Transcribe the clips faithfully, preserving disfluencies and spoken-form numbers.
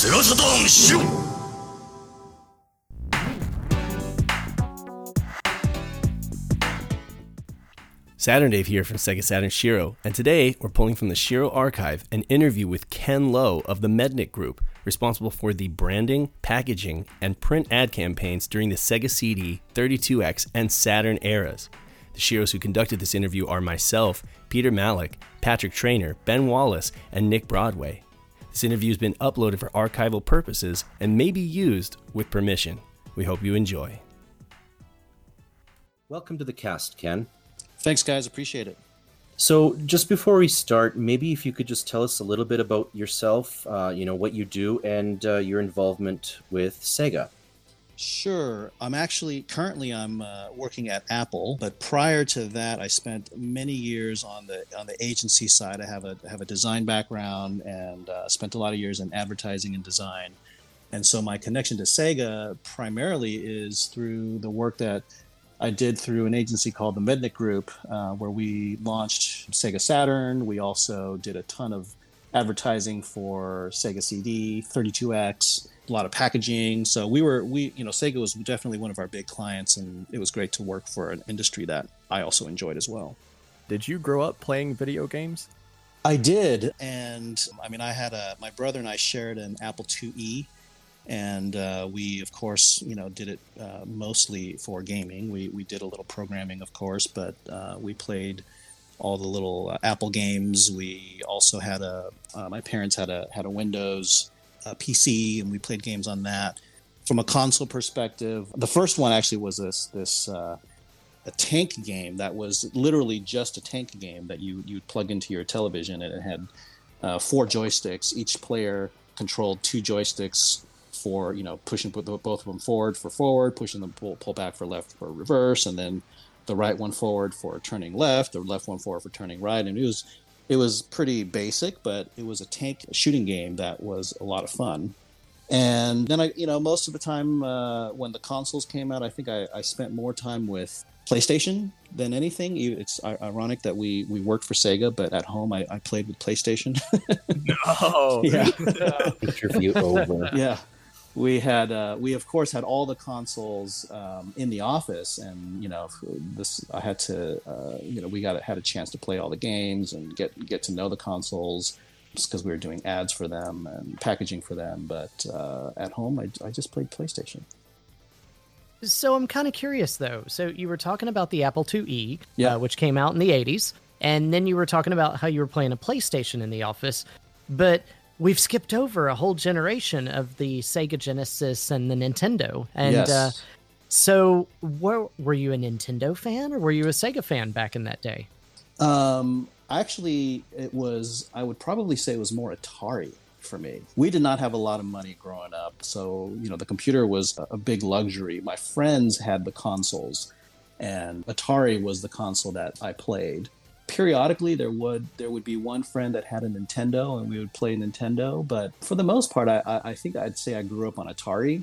スロストーンシュー Saturn Dave here from Sega Saturn Shiro, and today we're pulling from the Shiro Archive an interview with Ken Loh of the Mednick Group, responsible for the branding, packaging, and print ad campaigns during the Sega C D, thirty-two X, and Saturn eras. The Shiros who conducted this interview are myself, Peter Malik, Patrick Traynor, Ben Wallace, and Nick Broadway. This interview has been uploaded for archival purposes and may be used with permission. We hope you enjoy. Welcome to the cast, Ken. Thanks, guys. Appreciate it. So just before we start, maybe if you could just tell us a little bit about yourself, uh, you know, what you do and uh, your involvement with Sega. Sure. I'm actually currently I'm uh, working at Apple, but prior to that, I spent many years on the on the agency side. I have a have a design background and uh, spent a lot of years in advertising and design. And so my connection to Sega primarily is through the work that I did through an agency called the Mednick Group, uh, where we launched Sega Saturn. We also did a ton of advertising for Sega C D, thirty-two X, a lot of packaging. So we were, we, you know, Sega was definitely one of our big clients, and it was great to work for an industry that I also enjoyed as well. Did you grow up playing video games? I did. And I mean, I had a, my brother and I shared an Apple IIe. And uh, we, of course, you know, did it uh, mostly for gaming. We we did a little programming, of course, but uh, we played all the little uh, Apple games. We also had a uh, my parents had a had a Windows uh, P C, and we played games on that. From a console perspective, the first one actually was this this uh, a tank game that was literally just a tank game that you you'd plug into your television, and it had uh, four joysticks. Each player controlled two joysticks. For, you know, pushing both of them forward for forward, pushing them pull, pull back for left for reverse, and then the right one forward for turning left, the left one forward for turning right. And it was it was pretty basic, but it was a tank shooting game that was a lot of fun. And then I, you know, most of the time uh, when the consoles came out, I think I, I spent more time with PlayStation than anything. It's ironic that we we worked for Sega, but at home I, I played with PlayStation. No, yeah, no. Interview over. Yeah. We had, uh, we of course had all the consoles um, in the office, and you know, this I had to, uh, you know, we got had a chance to play all the games and get get to know the consoles, just because we were doing ads for them and packaging for them. But uh, at home, I, I just played PlayStation. So I'm kind of curious though. So you were talking about the Apple IIe, yeah. uh, which came out in the eighties, and then you were talking about how you were playing a PlayStation in the office, but. We've skipped over a whole generation of the Sega Genesis and the Nintendo. And yes. uh, so were, were you a Nintendo fan or were you a Sega fan back in that day? Um, actually, it was, I would probably say it was more Atari for me. We did not have a lot of money growing up. So, you know, the computer was a big luxury. My friends had the consoles and Atari was the console that I played. Periodically, there would there would be one friend that had a Nintendo, and we would play Nintendo. But for the most part, I, I think I'd say I grew up on Atari.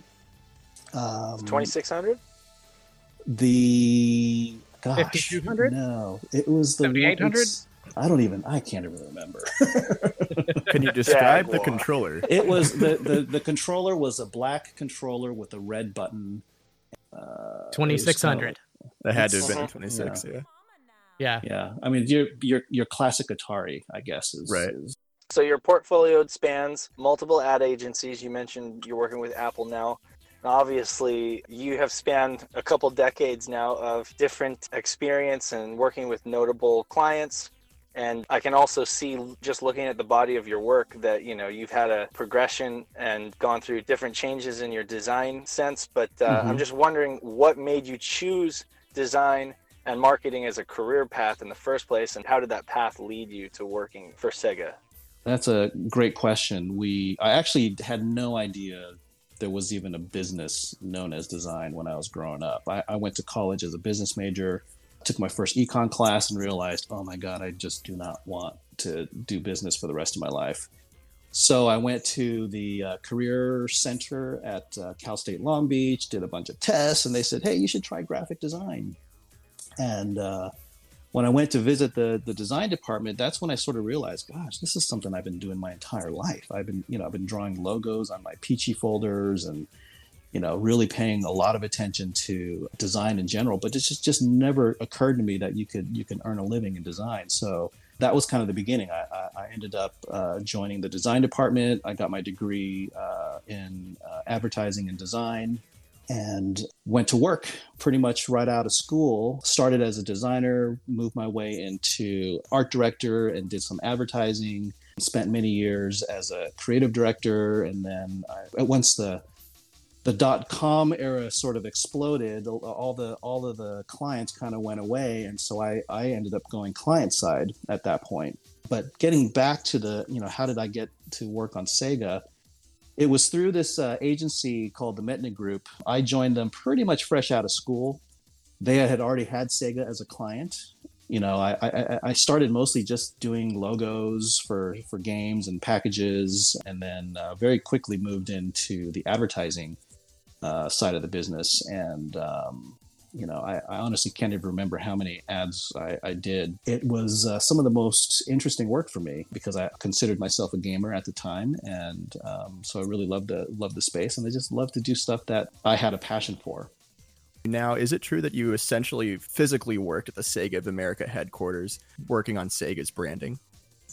Um, twenty-six hundred? The... Gosh, fifty-two hundred? No. It was the... seventy-eight hundred? I don't even... I can't even remember. Can you describe yeah, the controller? It was... The, the, the controller was a black controller with a red button. Uh, twenty-six hundred. Called, that had to have been twenty-six, yeah. yeah. Yeah, yeah. I mean, your your your classic Atari, I guess, is right. Is... So your portfolio spans multiple ad agencies. You mentioned you're working with Apple now. Obviously, you have spanned a couple decades now of different experience and working with notable clients. And I can also see, just looking at the body of your work, that you know you've had a progression and gone through different changes in your design sense. But uh, mm-hmm. I'm just wondering, what made you choose design and marketing as a career path in the first place, and how did that path lead you to working for Sega? That's a great question. We I actually had no idea there was even a business known as design when I was growing up. I, I went to college as a business major, took my first econ class and realized, oh my God, I just do not want to do business for the rest of my life. So I went to the uh, career center at uh, Cal State Long Beach, did a bunch of tests, and they said, hey, you should try graphic design. And uh, when I went to visit the the design department, that's when I sort of realized, gosh, this is something I've been doing my entire life. I've been, you know, I've been drawing logos on my Peachy folders and, you know, really paying a lot of attention to design in general. But it's just, just never occurred to me that you could you can earn a living in design. So that was kind of the beginning. I, I, I ended up uh, joining the design department. I got my degree uh, in uh, advertising and design, and went to work pretty much right out of school. Started as a designer, moved my way into art director and did some advertising. Spent many years as a creative director. And then I, once the the dot-com era sort of exploded, all the all of the clients kind of went away. And so I, I ended up going client side at that point. But getting back to the, you know, how did I get to work on Sega? It was through this uh, agency called the Mednick Group. I joined them pretty much fresh out of school. They had already had Sega as a client. You know, I, I, I started mostly just doing logos for, for games and packages, and then uh, very quickly moved into the advertising uh, side of the business. And, um, you know, I, I honestly can't even remember how many ads I, I did. It was uh, some of the most interesting work for me because I considered myself a gamer at the time. And um, so I really loved the, loved the space, and I just loved to do stuff that I had a passion for. Now, is it true that you essentially physically worked at the Sega of America headquarters working on Sega's branding?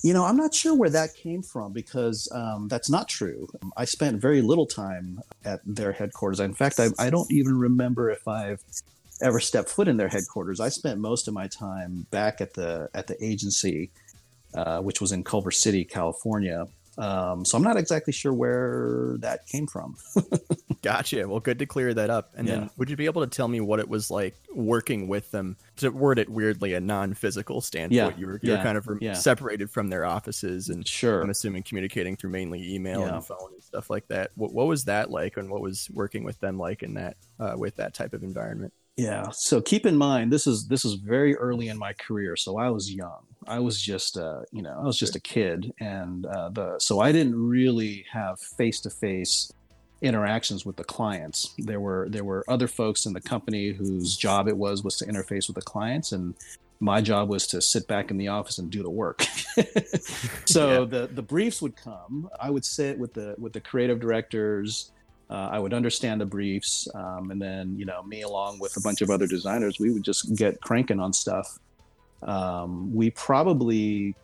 You know, I'm not sure where that came from because um, that's not true. I spent very little time at their headquarters. In fact, I, I don't even remember if I've ever stepped foot in their headquarters. I spent most of my time back at the at the agency, uh, which was in Culver City, California. Um, so I'm not exactly sure where that came from. Gotcha. Well, good to clear that up. And yeah. Then would you be able to tell me what it was like working with them, to word it weirdly, a non-physical standpoint? Yeah. You were you yeah. were kind of re- yeah. separated from their offices and sure. I'm assuming communicating through mainly email yeah. and phone and stuff like that. What, what was that like, and what was working with them like in that uh, with that type of environment? Yeah. So keep in mind, this is this is very early in my career. So I was young. I was just, uh, you know, I was just a kid. And uh, the, so I didn't really have face-to-face interactions with the clients. There were there were other folks in the company whose job it was was to interface with the clients. And my job was to sit back in the office and do the work. So yeah. the, the briefs would come. I would sit with the with the creative directors. Uh, I would understand the briefs, um, and then, you know, me along with a bunch of other designers, we would just get cranking on stuff. Um, we probably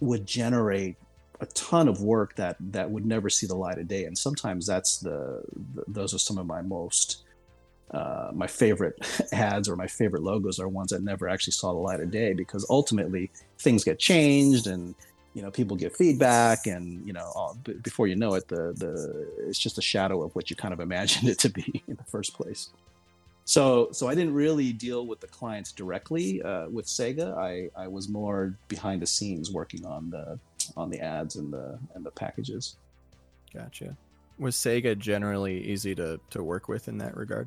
would generate a ton of work that that would never see the light of day, and sometimes that's the, the those are some of my most uh, my favorite ads or my favorite logos are ones that never actually saw the light of day, because ultimately things get changed and, you know, people give feedback, and, you know, all, b- before you know it, the the it's just a shadow of what you kind of imagined it to be in the first place. So, so I didn't really deal with the clients directly uh, with Sega. I, I was more behind the scenes working on the on the ads and the and the packages. Gotcha. Was Sega generally easy to to work with in that regard?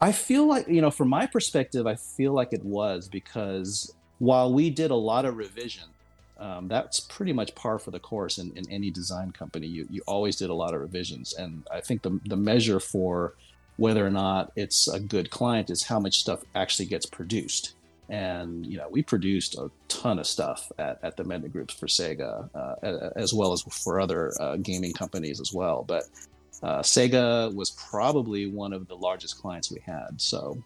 I feel like, you know, from my perspective, I feel like it was, because while we did a lot of revision. Um, that's pretty much par for the course in, in any design company. You you always did a lot of revisions. And I think the the measure for whether or not it's a good client is how much stuff actually gets produced. And, you know, we produced a ton of stuff at, at the Mednick Groups for Sega, uh, as well as for other uh, gaming companies as well. But uh, Sega was probably one of the largest clients we had. So,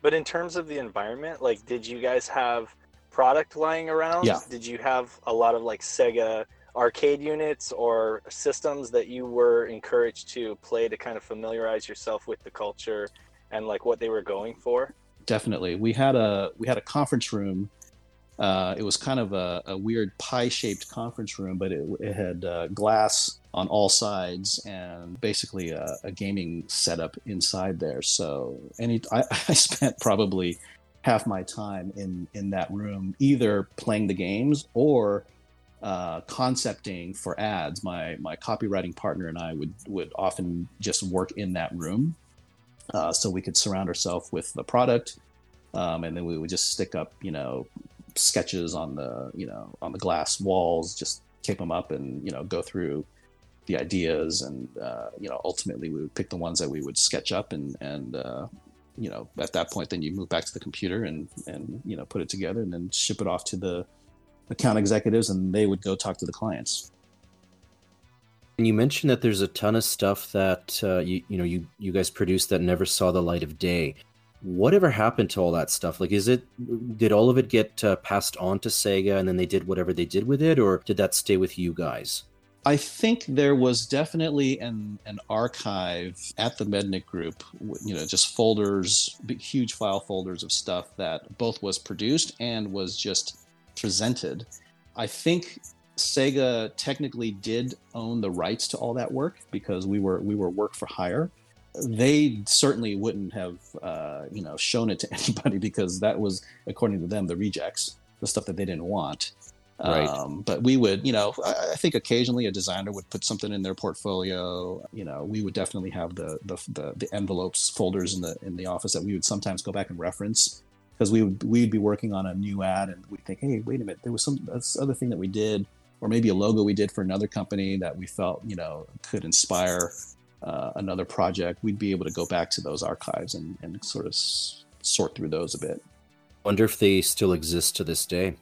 but in terms of the environment, like, did you guys have product lying around? Yeah. Did you have a lot of like Sega arcade units or systems that you were encouraged to play to kind of familiarize yourself with the culture and like what they were going for? Definitely. We had a we had a conference room. Uh, it was kind of a, a weird pie-shaped conference room, but it, it had uh, glass on all sides and basically a, a gaming setup inside there. So any I, I spent probably half my time in, in that room, either playing the games or uh, concepting for ads. My my copywriting partner and I would, would often just work in that room uh, so we could surround ourselves with the product. Um, and then we would just stick up, you know, sketches on the, you know, on the glass walls, just tape them up and, you know, go through the ideas. And, uh, you know, ultimately we would pick the ones that we would sketch up and, and, uh, you know, at that point, then you move back to the computer and, and, you know, put it together and then ship it off to the account executives, and they would go talk to the clients. And you mentioned that there's a ton of stuff that, uh, you, you know, you, you guys produced that never saw the light of day. Whatever happened to all that stuff? Like, is it, did all of it get uh, passed on to Sega and then they did whatever they did with it, or did that stay with you guys? I think there was definitely an, an archive at the Mednick Group, you know, just folders, big, huge file folders of stuff that both was produced and was just presented. I think Sega technically did own the rights to all that work because we were we were work for hire. They certainly wouldn't have, uh, you know, shown it to anybody because that was, according to them, the rejects, the stuff that they didn't want. Right. Um, but we would, you know, I, I think occasionally a designer would put something in their portfolio. You know, we would definitely have the the, the, the envelopes, folders in the in the office that we would sometimes go back and reference because we would we'd be working on a new ad and we'd think, hey, wait a minute, there was some this other thing that we did, or maybe a logo we did for another company that we felt, you know, could inspire uh, another project. We'd be able to go back to those archives and, and sort of s- sort through those a bit. I wonder if they still exist to this day.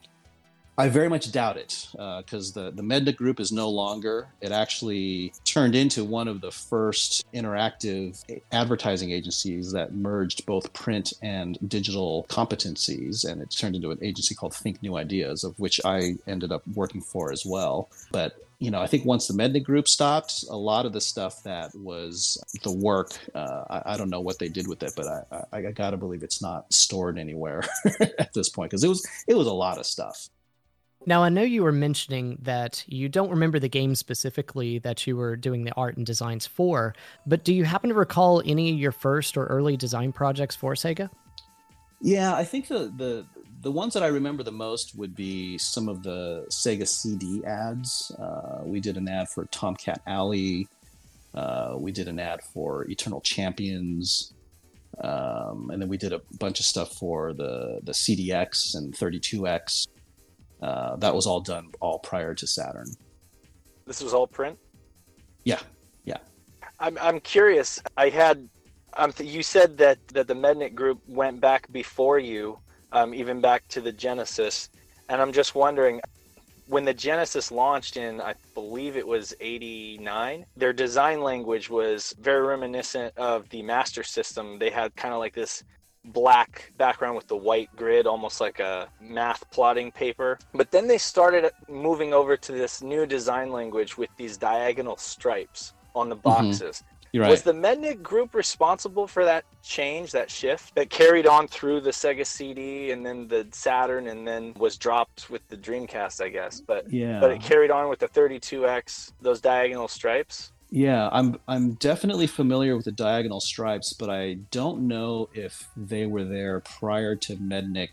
I very much doubt it because uh, the, the Mednick Group is no longer. It actually turned into one of the first interactive advertising agencies that merged both print and digital competencies. And it turned into an agency called Think New Ideas, of which I ended up working for as well. But, you know, I think once the Mednick Group stopped, a lot of the stuff that was the work, uh, I, I don't know what they did with it, but I, I, I got to believe it's not stored anywhere at this point because it was it was a lot of stuff. Now, I know you were mentioning that you don't remember the game specifically that you were doing the art and designs for, but do you happen to recall any of your first or early design projects for Sega? Yeah, I think the the, the ones that I remember the most would be some of the Sega C D ads. Uh, we did an ad for Tomcat Alley. Uh, we did an ad for Eternal Champions. Um, and then we did a bunch of stuff for the, the C D X and thirty-two X. Uh, that was all done all prior to Saturn. This was all print? Yeah, yeah. I'm I'm curious. I had, um, th- you said that, that the Mednick Group went back before you, um, even back to the Genesis. And I'm just wondering, when the Genesis launched in, I believe it was eighty-nine, their design language was very reminiscent of the Master System. They had kind of like this black background with the white grid, almost like a math plotting paper. But then they started moving over to this new design language with these diagonal stripes on the boxes. Mm-hmm. You're right. Was the Mednick Group responsible for that change, that shift that carried on through the Sega C D and then the Saturn and then was dropped with the Dreamcast, I guess? But yeah, but it carried on with the thirty-two X, those diagonal stripes. Yeah, I'm I'm definitely familiar with the diagonal stripes, but I don't know if they were there prior to Mednick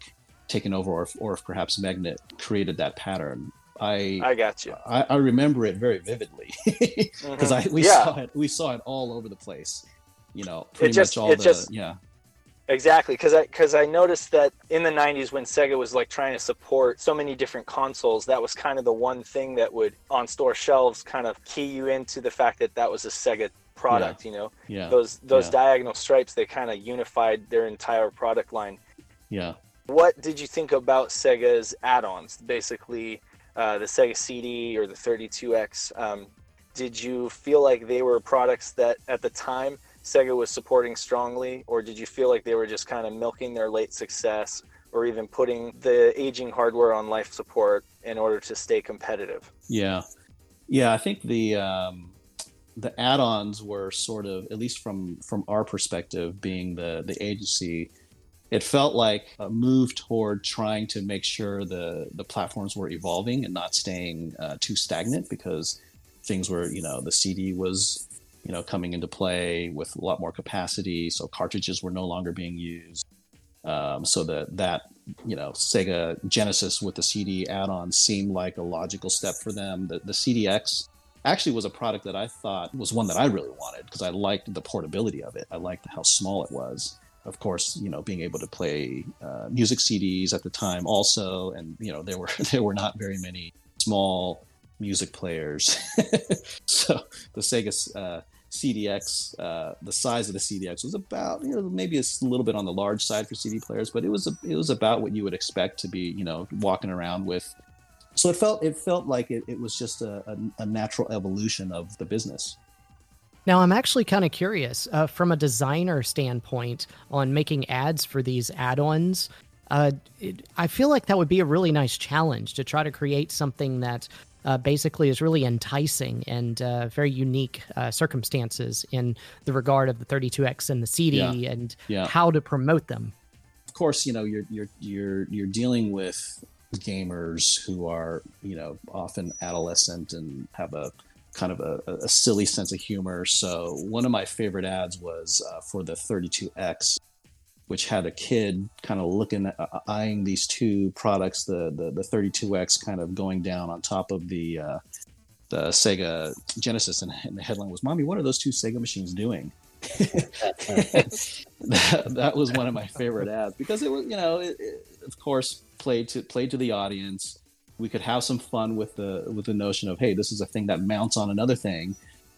taking over, or if, or if perhaps Mednick created that pattern. I I got you. I, I remember it very vividly because mm-hmm. I we yeah. saw it we saw it all over the place. You know, pretty just, much all the just, yeah. Exactly, because I because I noticed that in the nineties when Sega was like trying to support so many different consoles, that was kind of the one thing that would on store shelves kind of key you into the fact that that was a Sega product. Yeah. You know, yeah. those those yeah. diagonal stripes, they kind of unified their entire product line. Yeah. What did you think about Sega's add-ons, basically uh, the Sega C D or the thirty-two X? Um, did you feel like they were products that at the time Sega was supporting strongly, or did you feel like they were just kind of milking their late success or even putting the aging hardware on life support in order to stay competitive? Yeah. Yeah, I think the um, the add-ons were sort of, at least from, from our perspective, being the, the agency, it felt like a move toward trying to make sure the, the platforms were evolving and not staying uh, too stagnant, because things were, you know, the C D was... you know, coming into play with a lot more capacity. So cartridges were no longer being used. Um, so that, that, you know, Sega Genesis with the C D add-on seemed like a logical step for them. The, the C D X actually was a product that I thought was one that I really wanted because I liked the portability of it. I liked how small it was. Of course, you know, being able to play uh, music C Ds at the time also. And, you know, there were there were not very many small music players. So the Sega uh, C D X, uh, the size of the C D X was about, you know, maybe a little bit on the large side for C D players, but it was a, it was about what you would expect to be, you know, walking around with. So it felt it felt like it, it was just a, a, a natural evolution of the business. Now, I'm actually kind of curious uh, from a designer standpoint on making ads for these add-ons. Uh, it, I feel like that would be a really nice challenge to try to create something that uh, basically is really enticing and uh, very unique uh, circumstances in the regard of the thirty-two X and the C D yeah. and yeah. how to promote them. Of course, you know, you're you're you're you're dealing with gamers who are, you know, often adolescent and have a kind of a, a silly sense of humor. So one of my favorite ads was uh, for the thirty-two X, which had a kid kind of looking at, uh, eyeing these two products, the, the the thirty-two X kind of going down on top of the uh, the Sega Genesis, and, and the headline was, "Mommy, what are those two Sega machines doing?" that, that was one of my favorite ads because it was, you know, it, it, of course, played to played to the audience. We could have some fun with the with the notion of, hey, this is a thing that mounts on another thing.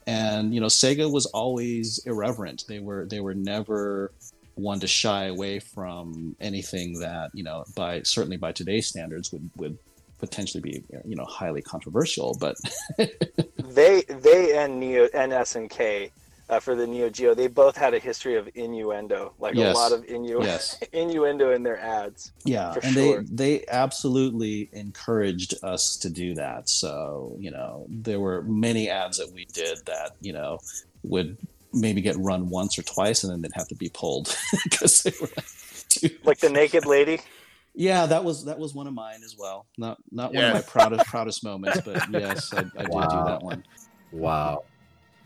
And, you know, Sega was always irreverent. They were they were never one to shy away from anything that, you know, by certainly by today's standards would would potentially be, you know, highly controversial. But they they and Neo and S N K uh, for the Neo Geo, they both had a history of innuendo, like yes. a lot of innu- yes. innuendo in their ads. Yeah, for and sure. they they absolutely encouraged us to do that. So, you know, there were many ads that we did that, you know, would maybe get run once or twice and then they'd have to be pulled because they were too... like the naked lady. Yeah, that was that was one of mine as well. Not not yes. one of my proudest proudest moments, but yes, I, I wow. did do that one. Wow.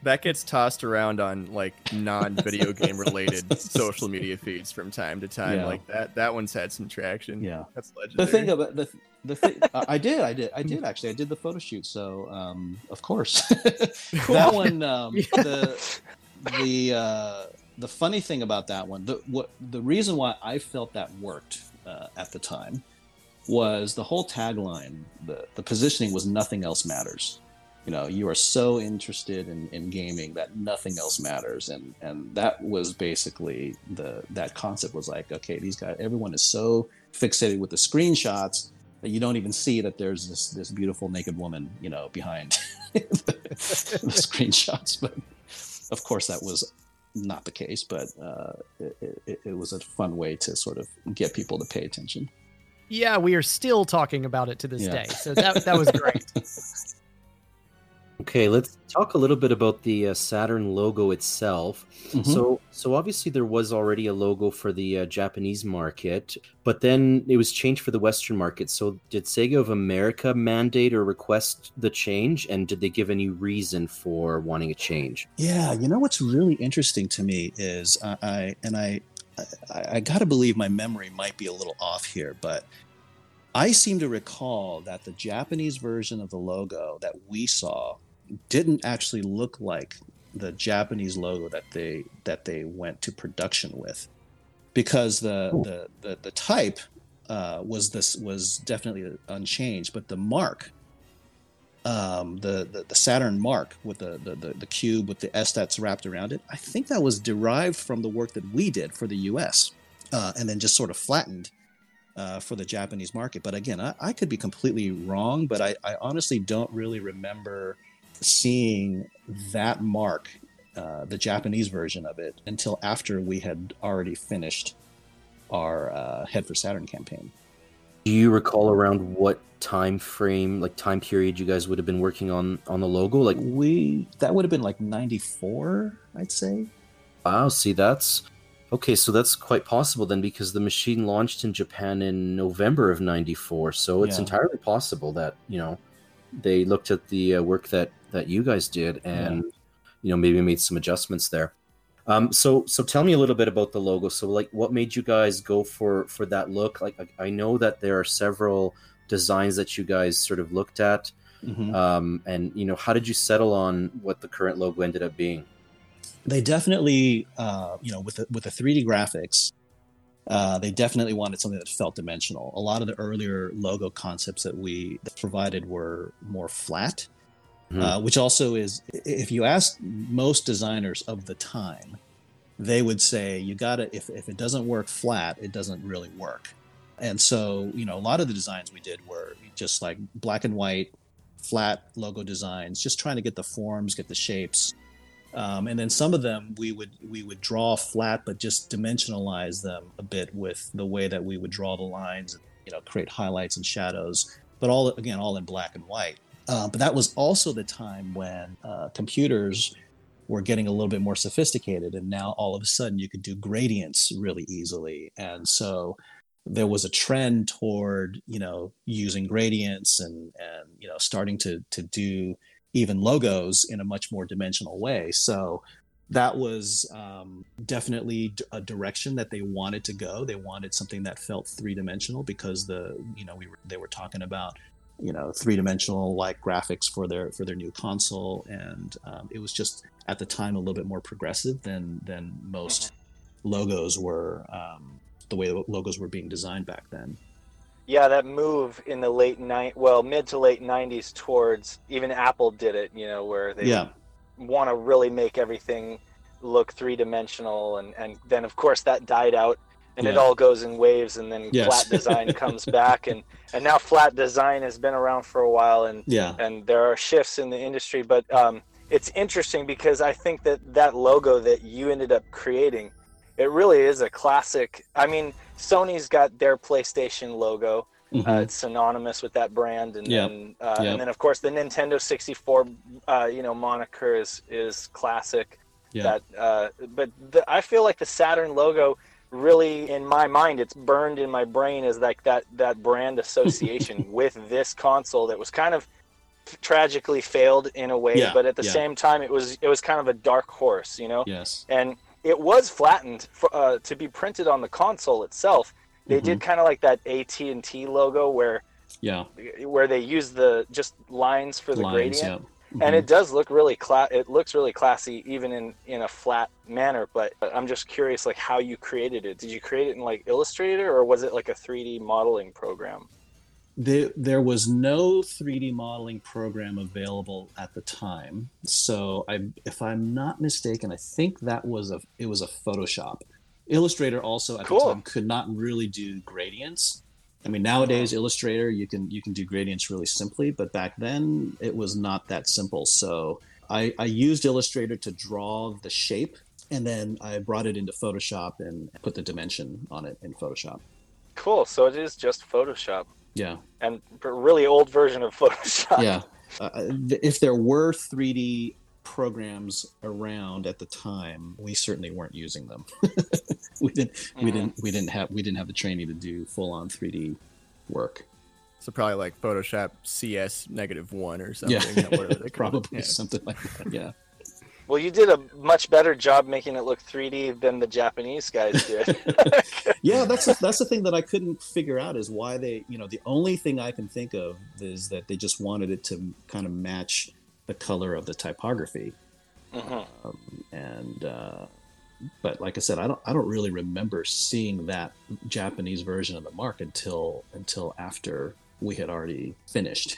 That gets tossed around on like non-video game related social media feeds from time to time. Yeah. Like that, that one's had some traction. Yeah, that's legendary. The thing about the the thing, uh, I did, I did, I did actually, I did the photo shoot. So um, of course, that one. Um, yeah. The the uh, the funny thing about that one, the what the reason why I felt that worked uh, at the time was the whole tagline, the the positioning was "Nothing else matters." You know, you are so interested in, in gaming that nothing else matters. And, and that was basically the that concept was like, okay, these guys, everyone is so fixated with the screenshots that you don't even see that there's this, this beautiful naked woman, you know, behind the, the screenshots. But of course, that was not the case. But uh, it, it, it was a fun way to sort of get people to pay attention. Yeah, we are still talking about it to this yeah. day. So that that was great. Okay, let's talk a little bit about the uh, Saturn logo itself. Mm-hmm. So, so obviously there was already a logo for the uh, Japanese market, but then it was changed for the Western market. So, did Sega of America mandate or request the change, and did they give any reason for wanting a change? Yeah, you know what's really interesting to me is I, I and I, I, I gotta believe my memory might be a little off here, but I seem to recall that the Japanese version of the logo that we saw didn't actually look like the Japanese logo that they that they went to production with, because the the, the the type uh, was this was definitely unchanged, but the mark, um, the, the the Saturn mark with the, the the the cube with the S that's wrapped around it, I think that was derived from the work that we did for the U S uh, and then just sort of flattened Uh, for the Japanese market. But again, I, I could be completely wrong, but I, I honestly don't really remember seeing that mark, uh, the Japanese version of it, until after we had already finished our uh, Head for Saturn campaign. Do you recall around what time frame, like time period, you guys would have been working on on the logo? Like we, that would have been like ninety-four, I'd say. Wow, see, that's... Okay, so that's quite possible then, because the machine launched in Japan in November of ninety-four. So it's yeah. entirely possible that, you know, they looked at the uh, work that, that you guys did and, yeah. you know, maybe made some adjustments there. Um, so so tell me a little bit about the logo. So, like, what made you guys go for, for that look? Like, I, I know that there are several designs that you guys sort of looked at. Mm-hmm. Um, and, you know, how did you settle on what the current logo ended up being? They definitely, uh, you know, with the, with the three D graphics, uh, they definitely wanted something that felt dimensional. A lot of the earlier logo concepts that we provided were more flat, mm-hmm. uh, which also is, if you ask most designers of the time, they would say, you gotta, if, if it doesn't work flat, it doesn't really work. And so, you know, a lot of the designs we did were just like black and white, flat logo designs, just trying to get the forms, get the shapes. Um, and then some of them we would we would draw flat, but just dimensionalize them a bit with the way that we would draw the lines, you know, create highlights and shadows, but all, again, all in black and white. Uh, but that was also the time when uh, computers were getting a little bit more sophisticated, and now all of a sudden you could do gradients really easily. And so there was a trend toward, you know, using gradients and, and you know, starting to to do even logos in a much more dimensional way. So that was um, definitely a direction that they wanted to go. They wanted something that felt three-dimensional because the, you know, we were, they were talking about, you know, three-dimensional like graphics for their for their new console, and um, it was just at the time a little bit more progressive than than most mm-hmm. logos were. Um, the way the logos were being designed back then. Yeah, that move in the late night, well, mid to late nineties towards, even Apple did it, you know, where they yeah. want to really make everything look three-dimensional, and, and then of course that died out, and yeah. it all goes in waves, and then yes. flat design comes back, and, and now flat design has been around for a while, and yeah. and there are shifts in the industry, but um, it's interesting because I think that that logo that you ended up creating, it really is a classic. I mean, Sony's got their PlayStation logo. Mm-hmm. Uh, it's synonymous with that brand. And, yep. then, uh, yep. and then, of course, the Nintendo sixty-four, uh, you know, moniker is, is classic. Yep. That, uh, but the, I feel like the Saturn logo really, in my mind, it's burned in my brain as like that, that brand association with this console that was kind of tragically failed in a way. Yeah. But at the yeah. same time, it was it was kind of a dark horse, you know? Yes. And it was flattened for, uh, to be printed on the console itself. They mm-hmm. did kind of like that A T and T logo where yeah. where they use the just lines for the lines, gradient. Yeah. Mm-hmm. And it does look really cla- it looks really classy even in, in a flat manner, but I'm just curious like how you created it. Did you create it in like Illustrator, or was it like a three D modeling program? There, there was no three D modeling program available at the time, so I, if I'm not mistaken, I think that was a it was a Photoshop. Illustrator also at cool. the time could not really do gradients. I mean, nowadays Illustrator you can you can do gradients really simply, but back then it was not that simple. So I, I used Illustrator to draw the shape, and then I brought it into Photoshop and put the dimension on it in Photoshop. Cool. So it is just Photoshop. Yeah, and a really old version of Photoshop. Yeah, uh, th- if there were three D programs around at the time, we certainly weren't using them. we didn't, mm-hmm. we didn't, we didn't have, we didn't have the training to do full-on three D work. So probably like Photoshop C S negative one or something. Yeah, whatever they probably yeah. something like that. Yeah. Well, you did a much better job making it look three D than the Japanese guys did. yeah, that's a, that's the thing that I couldn't figure out is why they, you know, the only thing I can think of is that they just wanted it to kind of match the color of the typography. Mm-hmm. Um, and uh, but like I said, I don't I don't really remember seeing that Japanese version of the mark until until after we had already finished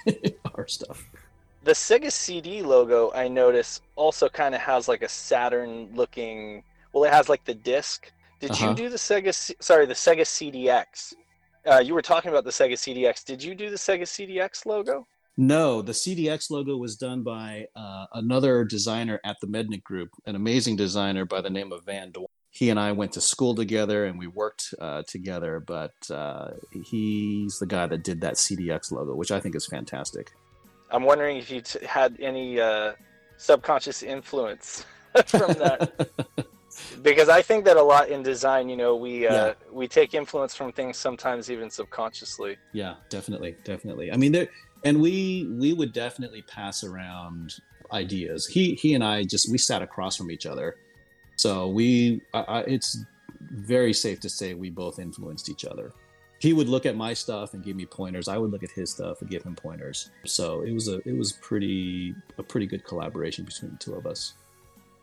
our stuff. The Sega C D logo, I notice, also kind of has like a Saturn-looking. Well, it has like the disc. Did uh-huh. you do the Sega? C- sorry, the Sega C D X. Uh, you were talking about the Sega C D X. Did you do the Sega C D X logo? No, the C D X logo was done by uh, another designer at the Mednick Group, an amazing designer by the name of Van Dorn. He and I went to school together and we worked uh, together, but uh, he's the guy that did that C D X logo, which I think is fantastic. I'm wondering if you t- had any uh, subconscious influence from that, because I think that a lot in design, you know, we uh, yeah. we take influence from things sometimes even subconsciously. Yeah, definitely, definitely. I mean, there, and we we would definitely pass around ideas. He he and I just we sat across from each other, so we I, I, it's very safe to say we both influenced each other. He would look at my stuff and give me pointers. I would look at his stuff and give him pointers. So it was a it was pretty a pretty good collaboration between the two of us.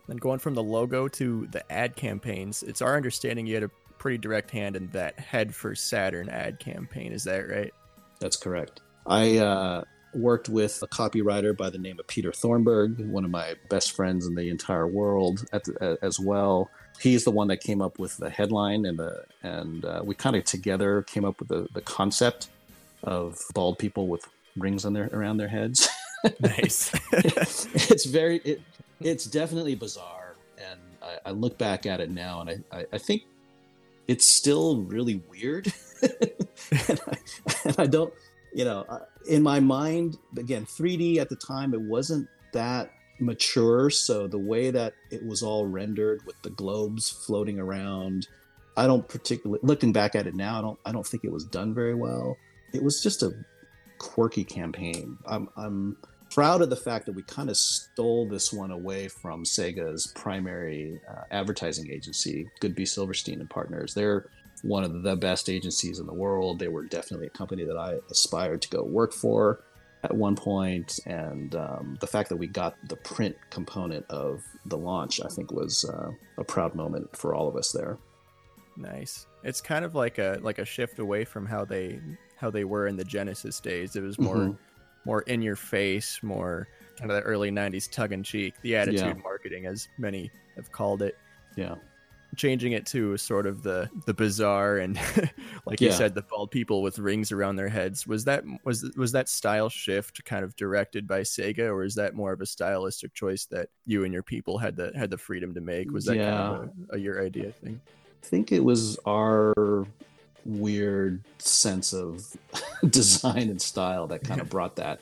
And going from the logo to the ad campaigns, it's our understanding you had a pretty direct hand in that Head for Saturn ad campaign. Is that right? That's correct. I uh, worked with a copywriter by the name of Peter Thornburg, one of my best friends in the entire world at the, as well. He's the one that came up with the headline, and the, and uh, we kind of together came up with the, the concept of bald people with rings on their around their heads. Nice. It's very, it, it's definitely bizarre. And I, I look back at it now and I, I, I think it's still really weird. and, I, and I don't, you know, in my mind, again, three D at the time, it wasn't that mature. So the way that it was all rendered with the globes floating around, I don't particularly, looking back at it now, I don't, I don't think it was done very well. It was just a quirky campaign. I'm, I'm proud of the fact that we kind of stole this one away from Sega's primary uh, advertising agency, Goodby Silverstein and Partners. They're one of the best agencies in the world. They were definitely a company that I aspired to go work for at one point. And um, the fact that we got the print component of the launch, I think, was uh, a proud moment for all of us there. Nice. It's kind of like a like a shift away from how they how they were in the Genesis days. It was more mm-hmm. more in your face, more kind of that early nineties tug in cheek, the attitude yeah. marketing, as many have called it. Yeah. Changing it to sort of the, the bizarre and like yeah. you said, the bald people with rings around their heads. Was that was was that style shift kind of directed by Sega, or is that more of a stylistic choice that you and your people had the had the freedom to make? Was that yeah. kind of a, a your idea thing? I think it was our weird sense of design and style that kind of brought that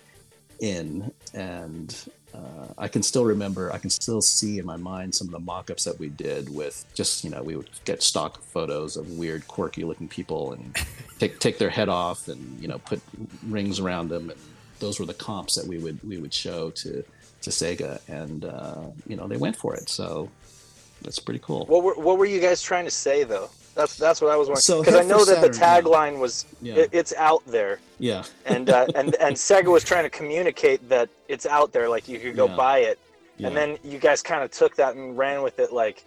in. And uh, I can still remember, I can still see in my mind some of the mock-ups that we did with just, you know, we would get stock photos of weird, quirky-looking people and take take their head off and, you know, put rings around them. And those were the comps that we would we would show to, to Sega. And, uh, you know, they went for it. So that's pretty cool. What were, what were you guys trying to say, though? That's that's what I was wondering. So because I know that Saturn, the tagline yeah. was yeah. It, it's out there. Yeah. and uh, and and Sega was trying to communicate that it's out there, like you could go yeah. buy it. Yeah. And then you guys kind of took that and ran with it, like,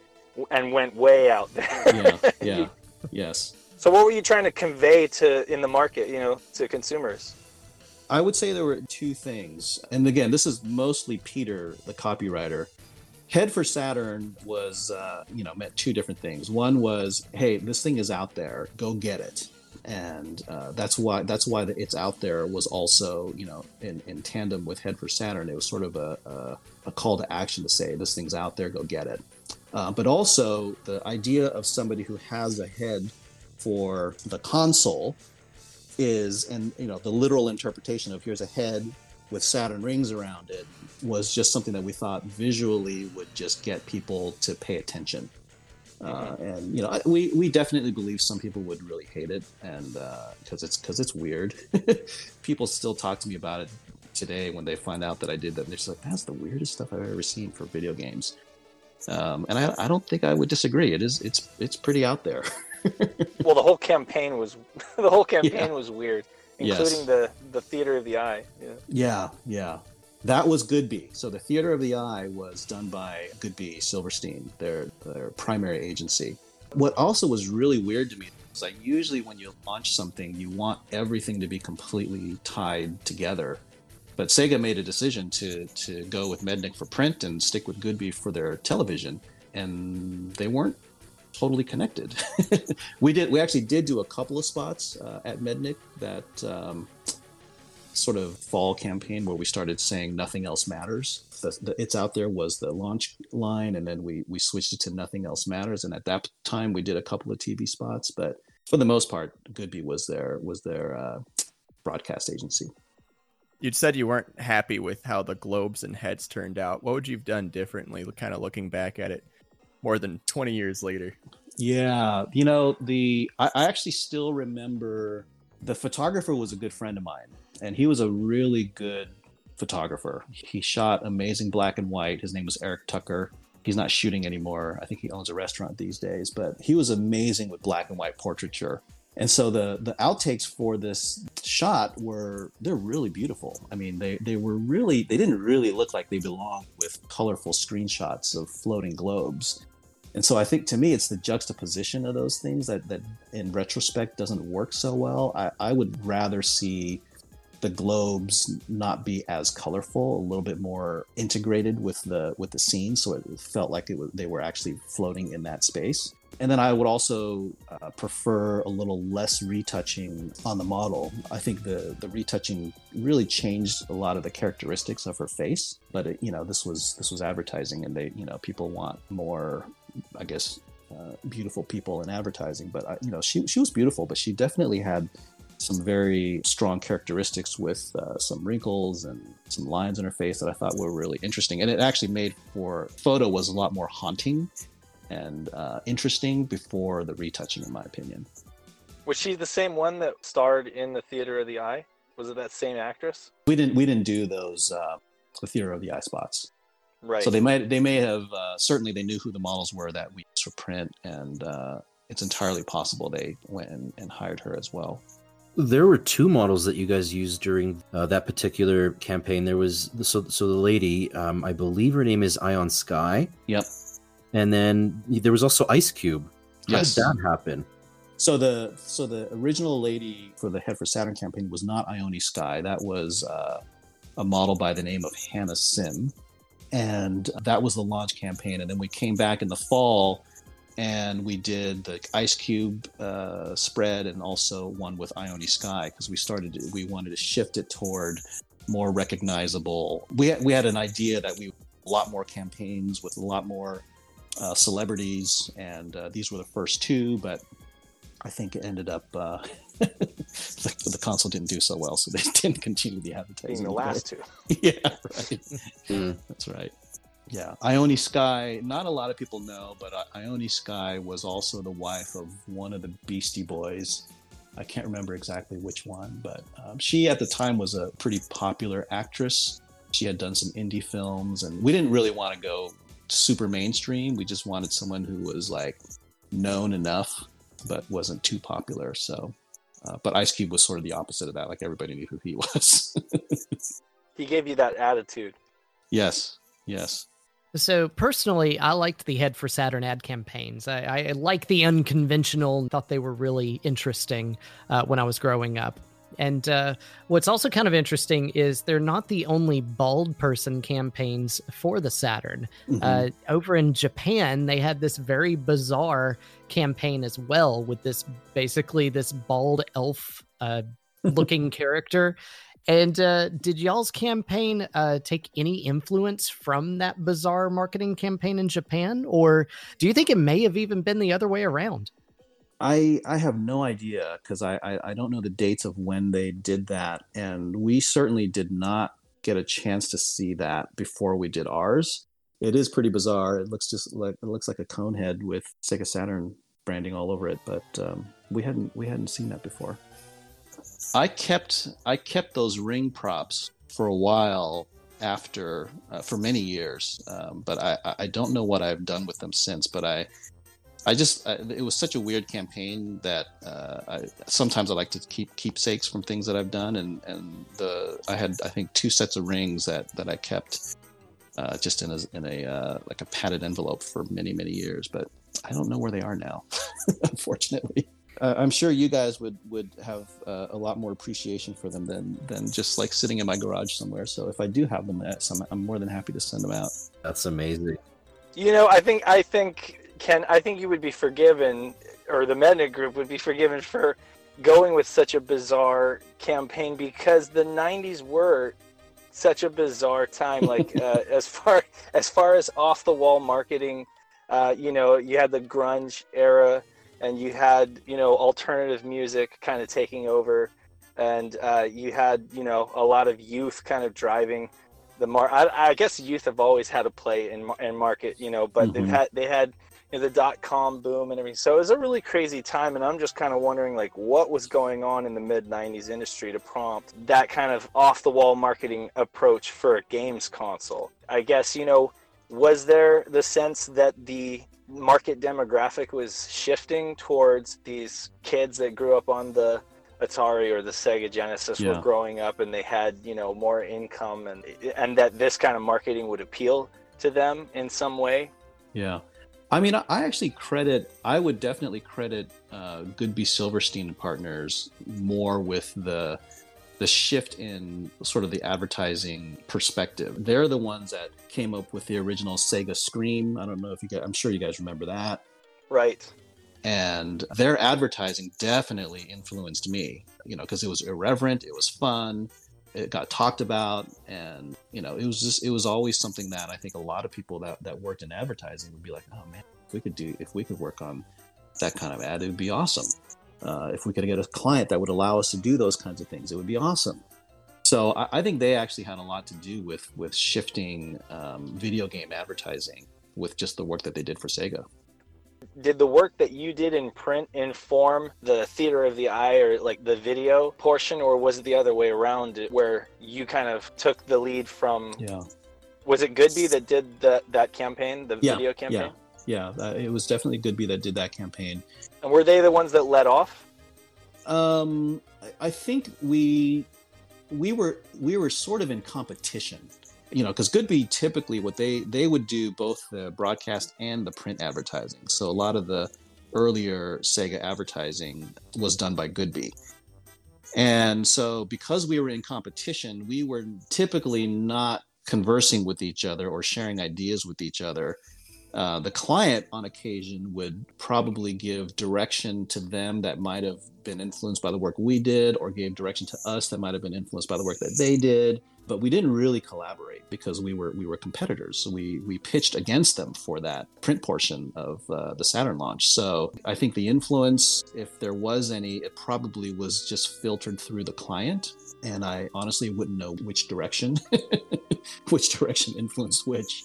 and went way out there. yeah. Yeah. you, yes. So what were you trying to convey to in the market, you know, to consumers? I would say there were two things, and again, this is mostly Peter, the copywriter. Head for Saturn was, uh, you know, meant two different things. One was, hey, this thing is out there, go get it, and uh, that's why that's why the it's out there was also, you know, in, in tandem with Head for Saturn, it was sort of a, a, a call to action to say this thing's out there, go get it. Uh, but also the idea of somebody who has a head for the console is, and you know, the literal interpretation of here's a head with Saturn rings around it, was just something that we thought visually would just get people to pay attention. Uh, and, you know, we, we definitely believe some people would really hate it, and uh, because it's because it's weird. People still talk to me about it today when they find out that I did that. They're just like, that's the weirdest stuff I've ever seen for video games. Um, and I, I don't think I would disagree. It is it's it's pretty out there. Well, the whole campaign was the whole campaign yeah. was weird. Including yes. the, the Theater of the Eye. Yeah. yeah, yeah. That was Goodby. So the Theater of the Eye was done by Goodby Silverstein, their their primary agency. What also was really weird to me is that usually when you launch something, you want everything to be completely tied together. But Sega made a decision to to go with Mednick for print and stick with Goodby for their television, and they weren't totally connected. we did we actually did do a couple of spots uh, at Mednick, that um sort of fall campaign where we started saying nothing else matters. The, the it's out there was the launch line, and then we we switched it to nothing else matters, and at that time we did a couple of T V spots, but for the most part Goodby was their was their uh broadcast agency. You'd said you weren't happy with how the globes and heads turned out. What would you've done differently, kind of looking back at it more than twenty years later? Yeah, you know, the I, I actually still remember the photographer was a good friend of mine, and he was a really good photographer. He shot amazing black and white. His name was Eric Tucker. He's not shooting anymore. I think he owns a restaurant these days, but he was amazing with black and white portraiture. And so the the outtakes for this shot were, they're really beautiful. I mean, they, they were really, they didn't really look like they belonged with colorful screenshots of floating globes. And so I think to me, it's the juxtaposition of those things that, that in retrospect doesn't work so well. I, I would rather see the globes not be as colorful, a little bit more integrated with the with the scene, so it felt like it was, they were actually floating in that space. And then I would also uh, prefer a little less retouching on the model. I think the the retouching really changed a lot of the characteristics of her face, but it, you know, this was this was advertising, and they, you know, people want more, I guess, uh, beautiful people in advertising. But I, you know, she she was beautiful, but she definitely had some very strong characteristics with uh, some wrinkles and some lines in her face that I thought were really interesting. And it actually made for photo was a lot more haunting and uh, interesting before the retouching, in my opinion. Was she the same one that starred in The Theater of the Eye? Was it that same actress? We didn't we didn't do those uh, The Theater of the Eye spots. Right. So they might they may have uh, certainly they knew who the models were that we used for print, and uh, it's entirely possible they went and, and hired her as well. There were two models that you guys used during uh, that particular campaign. There was so so the lady, um, I believe her name is Ione Skye. Yep. And then there was also Ice Cube. How yes. did that happen? So the so the original lady for the Head for Saturn campaign was not Ione Skye. That was uh, a model by the name of Hannah Sim, and that was the launch campaign. And then we came back in the fall, and we did the Ice Cube uh, spread, and also one with Ione Skye, because we started to, we wanted to shift it toward more recognizable. We had, we had an idea that we a lot more campaigns with a lot more Uh, celebrities, and uh, these were the first two, but I think it ended up uh, the, the console didn't do so well, so they didn't continue the advertising. Being the last two. Yeah, right. Mm. That's right. Yeah, Ione Skye, not a lot of people know, but Ione Skye was also the wife of one of the Beastie Boys. I can't remember exactly which one, but um, she at the time was a pretty popular actress. She had done some indie films, and we didn't really want to go super mainstream. We just wanted someone who was like known enough but wasn't too popular. So uh, but Ice Cube was sort of the opposite of that. Like, everybody knew who he was. He gave you that attitude. Yes yes So personally, I liked the Head for Saturn ad campaigns. I, I like the unconventional, thought they were really interesting uh, when I was growing up. And uh, what's also kind of interesting is they're not the only bald person campaigns for the Saturn. Mm-hmm. Uh, over in Japan, they had this very bizarre campaign as well, with this basically this bald elf uh, looking character. And uh, did y'all's campaign uh, take any influence from that bizarre marketing campaign in Japan? Or do you think it may have even been the other way around? I, I have no idea, because I, I, I don't know the dates of when they did that. And we certainly did not get a chance to see that before we did ours. It is pretty bizarre. It looks just like it looks like a cone head with Sega Saturn branding all over it. But um, we hadn't we hadn't seen that before. I kept I kept those ring props for a while after uh, for many years, um, but I, I don't know what I've done with them since. But I. I just, I, it was such a weird campaign that uh, I, sometimes I like to keep keepsakes from things that I've done. And, and the I had, I think, two sets of rings that, that I kept uh, just in a, in a uh, like a padded envelope for many, many years. But I don't know where they are now, unfortunately. Uh, I'm sure you guys would, would have uh, a lot more appreciation for them than, than just like sitting in my garage somewhere. So if I do have them, I'm more than happy to send them out. That's amazing. You know, I think, I think... Ken, I think you would be forgiven, or the Mednick Group would be forgiven for going with such a bizarre campaign, because the nineties were such a bizarre time. Like uh, as far as far as off the wall marketing, uh, you know, you had the grunge era, and you had, you know, alternative music kind of taking over, and uh, you had, you know, a lot of youth kind of driving the mar. I, I guess youth have always had a play in in market, you know, but mm-hmm. they've had they had. the dot-com boom and everything. So it was a really crazy time, and I'm just kind of wondering, like, what was going on in the mid-nineties industry to prompt that kind of off-the-wall marketing approach for a games console? I guess, you know, was there the sense that the market demographic was shifting towards these kids that grew up on the Atari or the Sega Genesis yeah. were growing up, and they had, you know, more income, and and that this kind of marketing would appeal to them in some way? Yeah. I mean, I actually credit, I would definitely credit uh, Goodby Silverstein and Partners more with the the shift in sort of the advertising perspective. They're the ones that came up with the original Sega Scream. I don't know if you guys, I'm sure you guys remember that. Right. And their advertising definitely influenced me, you know, because it was irreverent, it was fun, it got talked about, and, you know, it was just, it was always something that I think a lot of people that, that worked in advertising would be like, oh man, if we could do, if we could work on that kind of ad, it would be awesome. Uh, if we could get a client that would allow us to do those kinds of things, it would be awesome. So I, I think they actually had a lot to do with, with shifting um, video game advertising with just the work that they did for Sega. Did the work that you did in print inform the theater of the eye or like the video portion, or was it the other way around where you kind of took the lead from? Yeah. Was it Goodby that did the, that campaign, the yeah, video campaign? Yeah, yeah. Uh, it was definitely Goodby that did that campaign. And were they the ones that led off? Um, I think we we were we were sort of in competition. You know, because Goodby typically what they they would do both the broadcast and the print advertising. So a lot of the earlier Sega advertising was done by Goodby. And so because we were in competition, we were typically not conversing with each other or sharing ideas with each other. Uh, the client on occasion would probably give direction to them that might have been influenced by the work we did, or gave direction to us that might have been influenced by the work that they did. But we didn't really collaborate because we were we were competitors. So we we pitched against them for that print portion of uh, the Saturn launch. So I think the influence, if there was any, it probably was just filtered through the client. And I honestly wouldn't know which direction, which direction influenced which.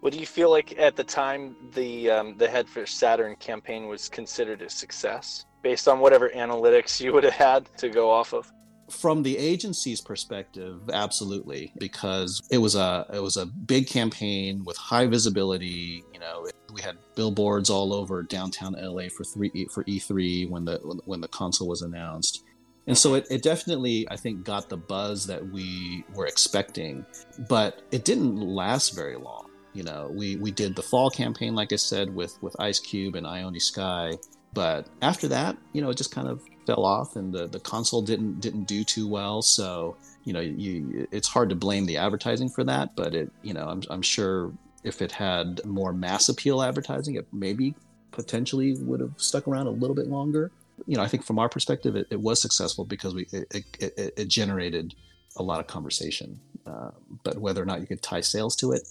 Well, do you feel like at the time the um, the Head for Saturn campaign was considered a success based on whatever analytics you would have had to go off of? From the agency's perspective, absolutely, because it was a it was a big campaign with high visibility. You know, we had billboards all over downtown L A for three for E three when the when the console was announced, and so it, it definitely I think got the buzz that we were expecting, but it didn't last very long. You know, we we did the fall campaign, like I said, with with Ice Cube and Ione Skye. But after that, you know, it just kind of fell off, and the, the console didn't didn't do too well. So, you know, you it's hard to blame the advertising for that. But it, you know, I'm I'm sure if it had more mass appeal advertising, it maybe potentially would have stuck around a little bit longer. You know, I think from our perspective, it, it was successful because we it it, it generated a lot of conversation. Uh, but whether or not you could tie sales to it,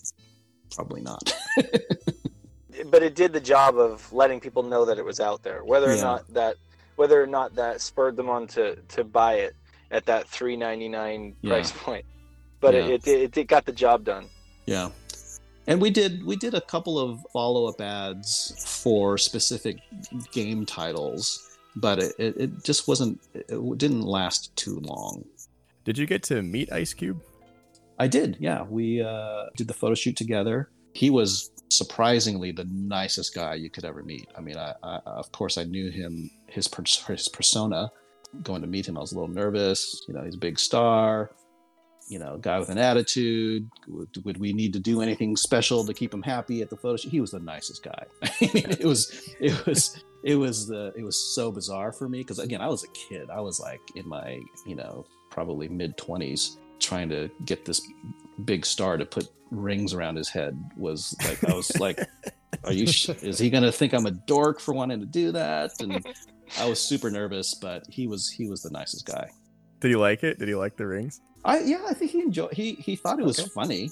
probably not. But it did the job of letting people know that it was out there, whether or yeah. not that whether or not that spurred them on to, to buy it at that three ninety-nine yeah. price point. But yeah. it, it it got the job done. Yeah. And we did we did a couple of follow-up ads for specific game titles, but it, it, it just wasn't it didn't last too long. Did you get to meet Ice Cube? I did, yeah. We uh, did the photo shoot together. He was surprisingly the nicest guy you could ever meet. I mean, I, I, of course, I knew him, his, pers- his persona. Going to meet him, I was a little nervous. You know, he's a big star, you know, guy with an attitude. Would, would we need to do anything special to keep him happy at the photo shoot? He was the nicest guy. I mean, it was, it was, it was the, it was so bizarre for me because again, I was a kid. I was like in my, you know, probably mid twenties. Trying to get this big star to put rings around his head was like I was like, "Are you? Sh- is he gonna think I'm a dork for wanting to do that?" And I was super nervous, but he was he was the nicest guy. Did he like it? Did he like the rings? I yeah, I think he enjoyed. He he thought it was okay. Funny.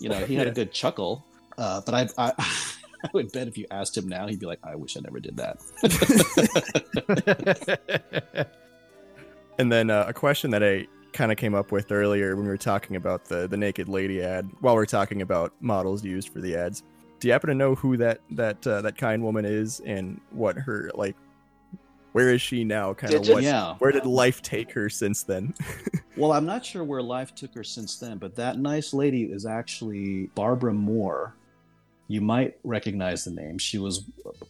You know, he had yeah. a good chuckle. Uh, but I, I I would bet if you asked him now, he'd be like, "I wish I never did that." And then uh, a question that I. kind of came up with earlier when we were talking about the the naked lady ad while we we're talking about models used for the ads. Do you happen to know who that that uh, that kind woman is and what her like where is she now kind of what yeah. where did life take her since then? Well, I'm not sure where life took her since then, but that nice lady is actually Barbara Moore. You might recognize the name. She was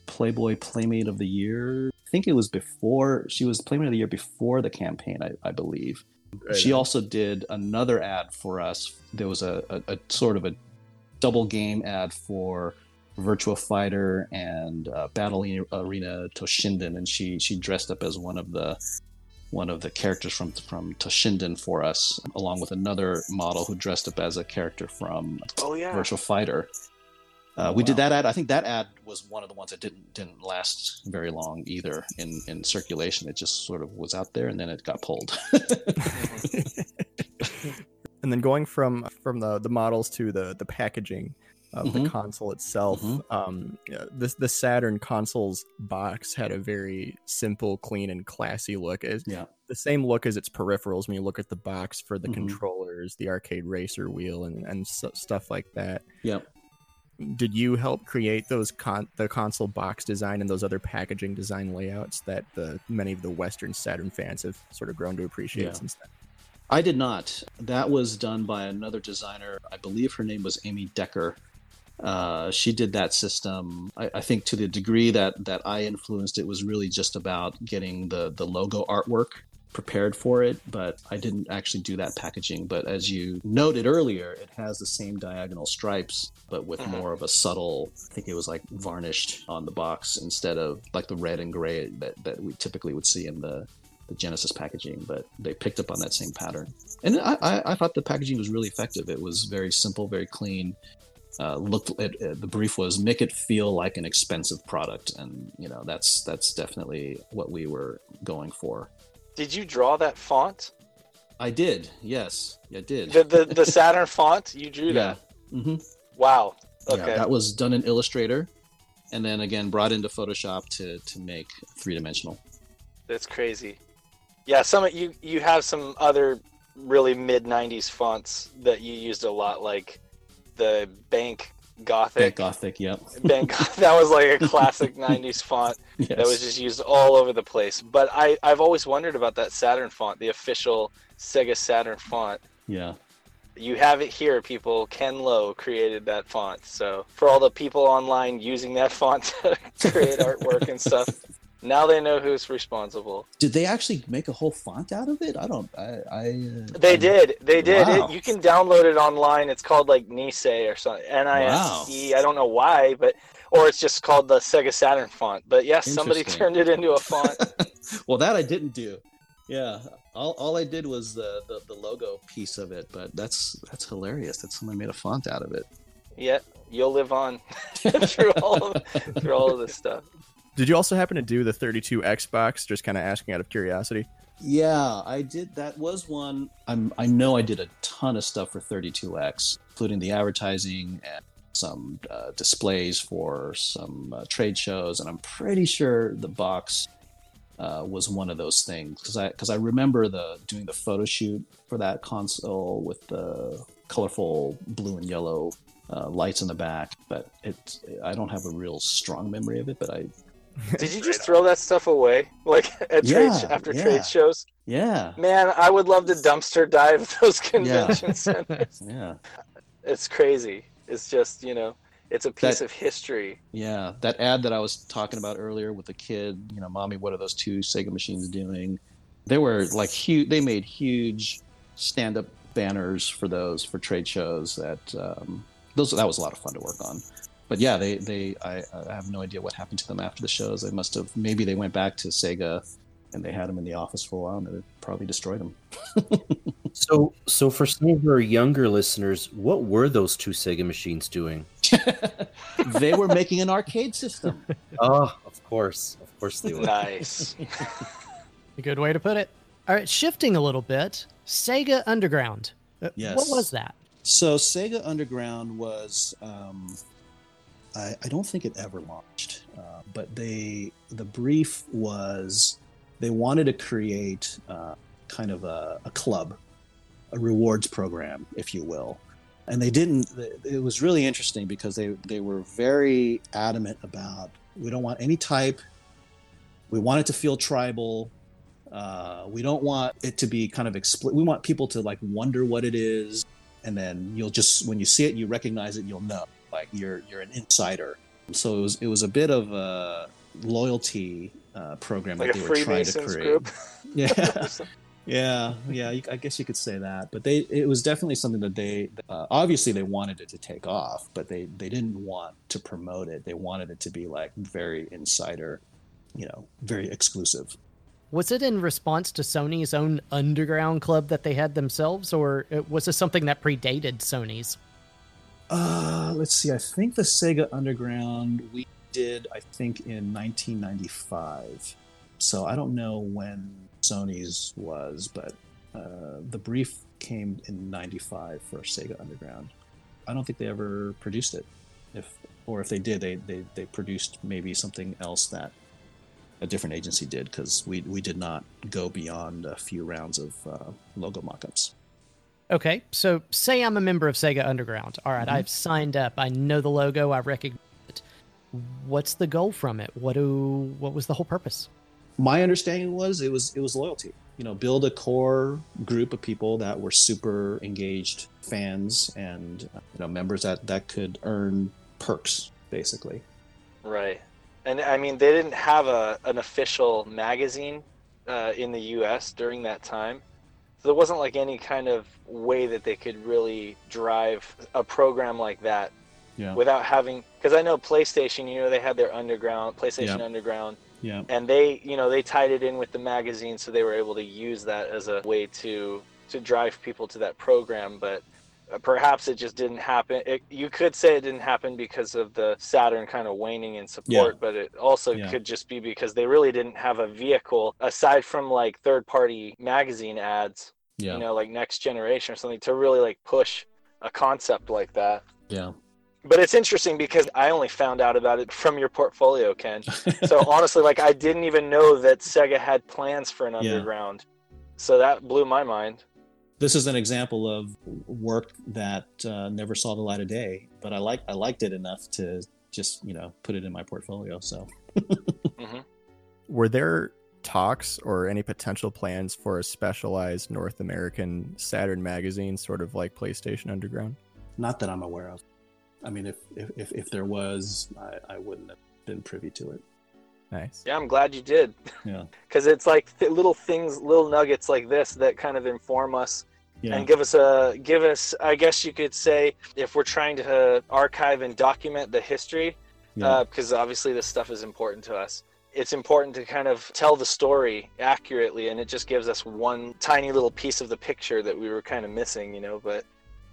Playboy Playmate of the Year. I think it was before she was Playmate of the Year before the campaign, I, I believe. Right she on. Also did another ad for us. There was a, a, a sort of a double game ad for Virtua Fighter and uh, Battle Arena Toshinden, and she she dressed up as one of the one of the characters from from Toshinden for us, along with another model who dressed up as a character from oh, yeah. Virtua Fighter. Uh, we wow. did that ad. I think that ad was one of the ones that didn't didn't last very long either in, in circulation. It just sort of was out there, and then it got pulled. And then going from from the, the models to the, the packaging of mm-hmm. the console itself, mm-hmm. um, this the Saturn console's box had a very simple, clean, and classy look. It's yeah. the same look as its peripherals when you look at the box for the mm-hmm. controllers, the arcade racer wheel, and, and so, stuff like that. Yeah. Did you help create those con- the console box design and those other packaging design layouts that the many of the Western Saturn fans have sort of grown to appreciate yeah. since then? I did not. That was done by another designer. I believe her name was Amy Decker. Uh, she did that system. I, I think to the degree that, that I influenced, it was really just about getting the, the logo artwork prepared for it, but I didn't actually do that packaging. But as you noted earlier, it has the same diagonal stripes, but with uh-huh. more of a subtle, I think it was like varnished on the box instead of like the red and gray that, that we typically would see in the, the Genesis packaging, but they picked up on that same pattern. And I, I, I thought the packaging was really effective. It was very simple, very clean. Uh, looked at, uh, the brief was make it feel like an expensive product. And, you know, that's that's definitely what we were going for. Did you draw that font? I did. Yes, I did. The the, the Saturn font, you drew that? Yeah. Mm-hmm. Wow. Okay. Yeah, that was done in Illustrator and then again brought into Photoshop to, to make three-dimensional. That's crazy. Yeah, some you you have some other really mid nineties fonts that you used a lot, like the Bank Gothic. Bank Gothic, yep. Bank Gothic, that was like a classic nineties font yes. that was just used all over the place. But I, I've always wondered about that Saturn font, the official Sega Saturn font. Yeah. You have it here, people. Ken Loh created that font. So for all the people online using that font to create artwork and stuff, now they know who's responsible. Did they actually make a whole font out of it? I don't. I. I they I, did. They did. Wow. It, you can download it online. It's called like Nisei or something. N I S E. Wow. I don't know why, but or it's just called the Sega Saturn font. But yes, somebody turned it into a font. Well, that I didn't do. Yeah. All all I did was the, the the logo piece of it. But that's that's hilarious that someone made a font out of it. Yeah, you'll live on through all of, through all of this stuff. Did you also happen to do the thirty-two X box? Just kind of asking out of curiosity. Yeah, I did. That was one. I'm, I know I did a ton of stuff for thirty-two X, including the advertising and some uh, displays for some uh, trade shows. And I'm pretty sure the box uh, was one of those things because I because I remember the doing the photo shoot for that console with the colorful blue and yellow uh, lights in the back. But it I don't have a real strong memory of it, but I. Did you just throw that stuff away, like at yeah, trade, after yeah. trade shows? Yeah. Man, I would love to dumpster dive those convention yeah. centers. Yeah. It's crazy. It's just, you know, it's a piece that, of history. Yeah. That ad that I was talking about earlier with the kid, you know, mommy, what are those two Sega machines doing? They were like huge. They made huge stand-up banners for those for trade shows. That um, those that was a lot of fun to work on. But yeah, they, they I, I have no idea what happened to them after the shows. They must have, maybe they went back to Sega and they had them in the office for a while and they probably destroyed them. so so for some of our younger listeners, what were those two Sega machines doing? They were making an arcade system. Oh, of course. Of course they were. Nice. A good way to put it. All right, shifting a little bit, Sega Underground. Yes. What was that? So Sega Underground was... Um, I, I don't think it ever launched, uh, but they the brief was they wanted to create uh, kind of a, a club, a rewards program, if you will. And they didn't, it was really interesting because they, they were very adamant about, we don't want any type, we want it to feel tribal, uh, we don't want it to be kind of explicit, we want people to like wonder what it is, and then you'll just, when you see it, you recognize it, you'll know. Like you're you're an insider, so it was it was a bit of a loyalty uh, program like that they were trying to create. Group. Yeah, yeah, yeah. You, I guess you could say that, but they it was definitely something that they uh, obviously they wanted it to take off, but they they didn't want to promote it. They wanted it to be like very insider, you know, very exclusive. Was it in response to Sony's own underground club that they had themselves, or was this something that predated Sony's? Uh, let's see. I think the Sega Underground we did, I think, in nineteen ninety-five. So I don't know when Sony's was, but uh, the brief came in ninety-five for Sega Underground. I don't think they ever produced it. If Or if they did, they, they, they produced maybe something else that a different agency did, because we, we did not go beyond a few rounds of uh, logo mock-ups. Okay, so say I'm a member of Sega Underground. All right, mm-hmm. I've signed up. I know the logo. I recognize it. What's the goal from it? What do what was the whole purpose? My understanding was it was it was loyalty. You know, build a core group of people that were super engaged fans and you know members that, that could earn perks, basically. Right. And I mean, they didn't have a an official magazine uh, in the U S during that time. So there wasn't like any kind of way that they could really drive a program like that yeah. without having, because I know PlayStation, you know, they had their underground, PlayStation yeah. Underground, yeah. and they, you know, they tied it in with the magazine. So they were able to use that as a way to, to drive people to that program. But perhaps it just didn't happen. It, you could say it didn't happen because of the Saturn kind of waning in support, yeah. but it also yeah. could just be because they really didn't have a vehicle aside from like third-party magazine ads, yeah. you know, like Next Generation or something, to really like push a concept like that. Yeah. But it's interesting because I only found out about it from your portfolio, Ken. So honestly, like I didn't even know that Sega had plans for an underground. Yeah. So that blew my mind. This is an example of work that uh, never saw the light of day, but I like I liked it enough to just, you know, put it in my portfolio. So, mm-hmm. Were there talks or any potential plans for a specialized North American Saturn magazine, sort of like PlayStation Underground? Not that I'm aware of. I mean, if if if there was, I, I wouldn't have been privy to it. Nice. Yeah, I'm glad you did. Yeah. Because it's like th- little things, little nuggets like this that kind of inform us yeah. and give us a give us. I guess you could say, if we're trying to uh, archive and document the history, because yeah. uh, obviously this stuff is important to us. It's important to kind of tell the story accurately, and it just gives us one tiny little piece of the picture that we were kind of missing, you know. But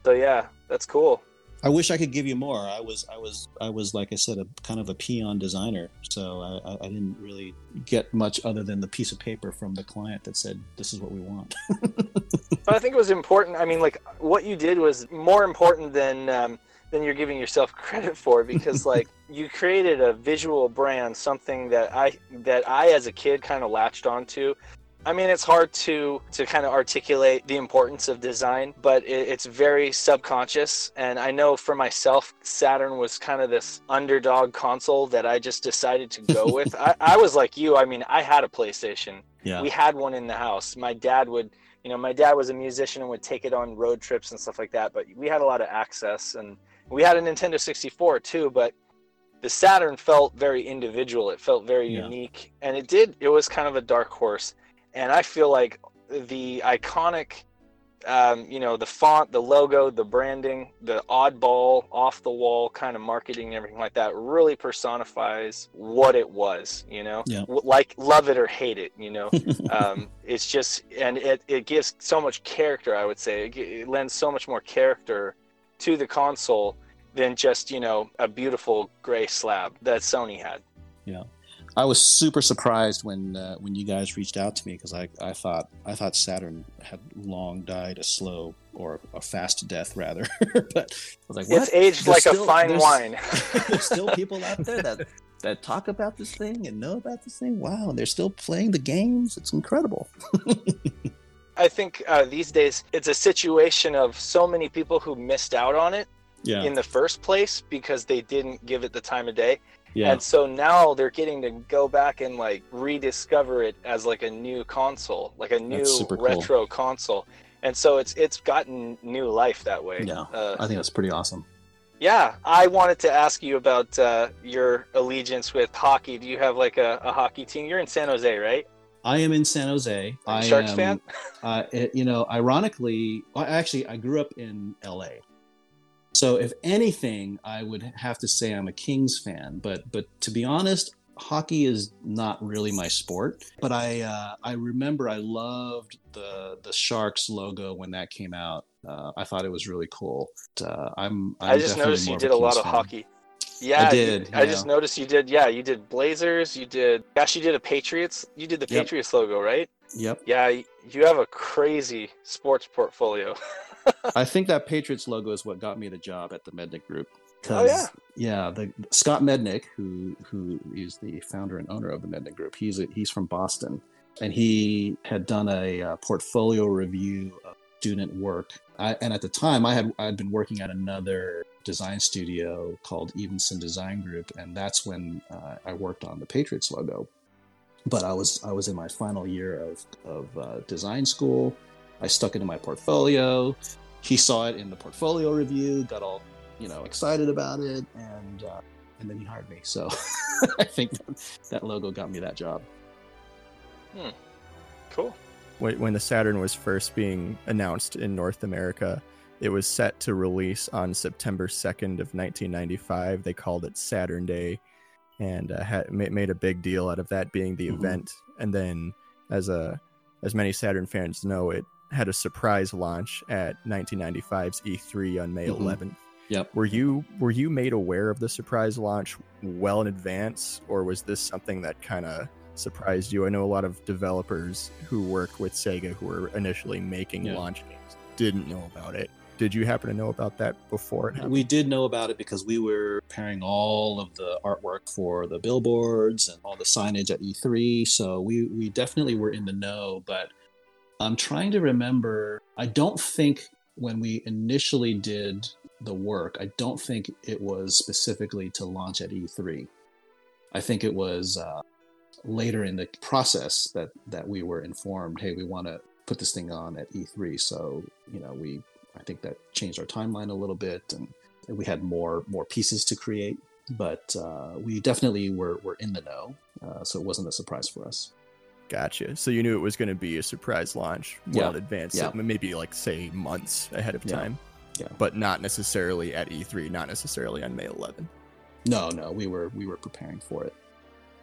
so yeah, that's cool. I wish I could give you more. I was, I was, I was, like I said, a kind of a peon designer. So I, I didn't really get much other than the piece of paper from the client that said, "This is what we want." But I think it was important. I mean, like what you did was more important than um, than you're giving yourself credit for, because like you created a visual brand, something that I that I as a kid kind of latched onto. I mean, it's hard to, to kind of articulate the importance of design, but it, it's very subconscious. And I know for myself, Saturn was kind of this underdog console that I just decided to go with. I, I was like you. I mean, I had a PlayStation. Yeah. We had one in the house. My dad would, you know, my dad was a musician and would take it on road trips and stuff like that. But we had a lot of access, and we had a Nintendo sixty-four too, but the Saturn felt very individual. It felt very yeah. unique, and it did. It was kind of a dark horse. And I feel like the iconic, um, you know, the font, the logo, the branding, the oddball, off-the-wall kind of marketing and everything like that really personifies what it was, you know? Yeah. Like, love it or hate it, you know? um, it's just, and it, it gives so much character, I would say. It, it lends so much more character to the console than just, you know, a beautiful gray slab that Sony had. Yeah. I was super surprised when uh, when you guys reached out to me, because I, I thought I thought Saturn had long died a slow or a fast death, rather. But I was like, what? It's aged there's like still, a fine wine. There's still people out there that, that talk about this thing and know about this thing. Wow, and they're still playing the games. It's incredible. I think uh, these days it's a situation of so many people who missed out on it yeah. in the first place because they didn't give it the time of day. Yeah. And so now they're getting to go back and like rediscover it as like a new console, like a new retro cool. console. And so it's it's gotten new life that way. Yeah, uh, I think that's pretty awesome. Yeah, I wanted to ask you about uh, your allegiance with hockey. Do you have like a, a hockey team? You're in San Jose, right? I am in San Jose. I'm a Sharks I am, fan? uh, it, you know, ironically, well, actually, I grew up in L A. So if anything, I would have to say I'm a Kings fan. But but to be honest, hockey is not really my sport, but I uh, I remember I loved the the Sharks logo when that came out. Uh, I thought it was really cool. Uh, I'm, I'm I just noticed you did a, a lot of fan. hockey. Yeah, I did. You, I know. just noticed you did. Yeah, you did Blazers. You did. Gosh, you did a Patriots. You did the yep. Patriots logo, right? Yep. Yeah, you have a crazy sports portfolio. I think that Patriots logo is what got me the job at the Mednick Group. Oh yeah, yeah. The Scott Mednick, who who is the founder and owner of the Mednick Group, he's a, he's from Boston, and he had done a, a portfolio review of student work. I, and at the time, I had I'd been working at another design studio called Evenson Design Group, and that's when uh, I worked on the Patriots logo. But I was I was in my final year of of uh, design school. I stuck it in my portfolio. He saw it in the portfolio review, got all you know excited about it, and uh, and then he hired me. So I think that, that logo got me that job. Hmm. Cool. When the Saturn was first being announced in North America, it was set to release on September second of nineteen ninety-five. They called it Saturn Day, and uh, had, made a big deal out of that being the mm-hmm. event. And then, as a as many Saturn fans know, it had a surprise launch at nineteen ninety-five's E three on May mm-hmm. eleventh. Yep. Were you were you made aware of the surprise launch well in advance, or was this something that kind of surprised you? I know a lot of developers who work with Sega who were initially making yeah. launch games didn't know about it. Did you happen to know about that before it happened? We did know about it because we were preparing all of the artwork for the billboards and all the signage at E three, so we, we definitely were in the know, but I'm trying to remember, I don't think when we initially did the work, I don't think it was specifically to launch at E three. I think it was... Uh, later in the process that that we were informed, hey, we want to put this thing on at E three, so you know we I think that changed our timeline a little bit, and we had more more pieces to create, but uh we definitely were were in the know, uh, so it wasn't a surprise for us. Gotcha. So you knew it was going to be a surprise launch well yeah. in advance, yeah. maybe like say months ahead of yeah. time, yeah but not necessarily at E three, not necessarily on May eleventh. No no we were we were preparing for it.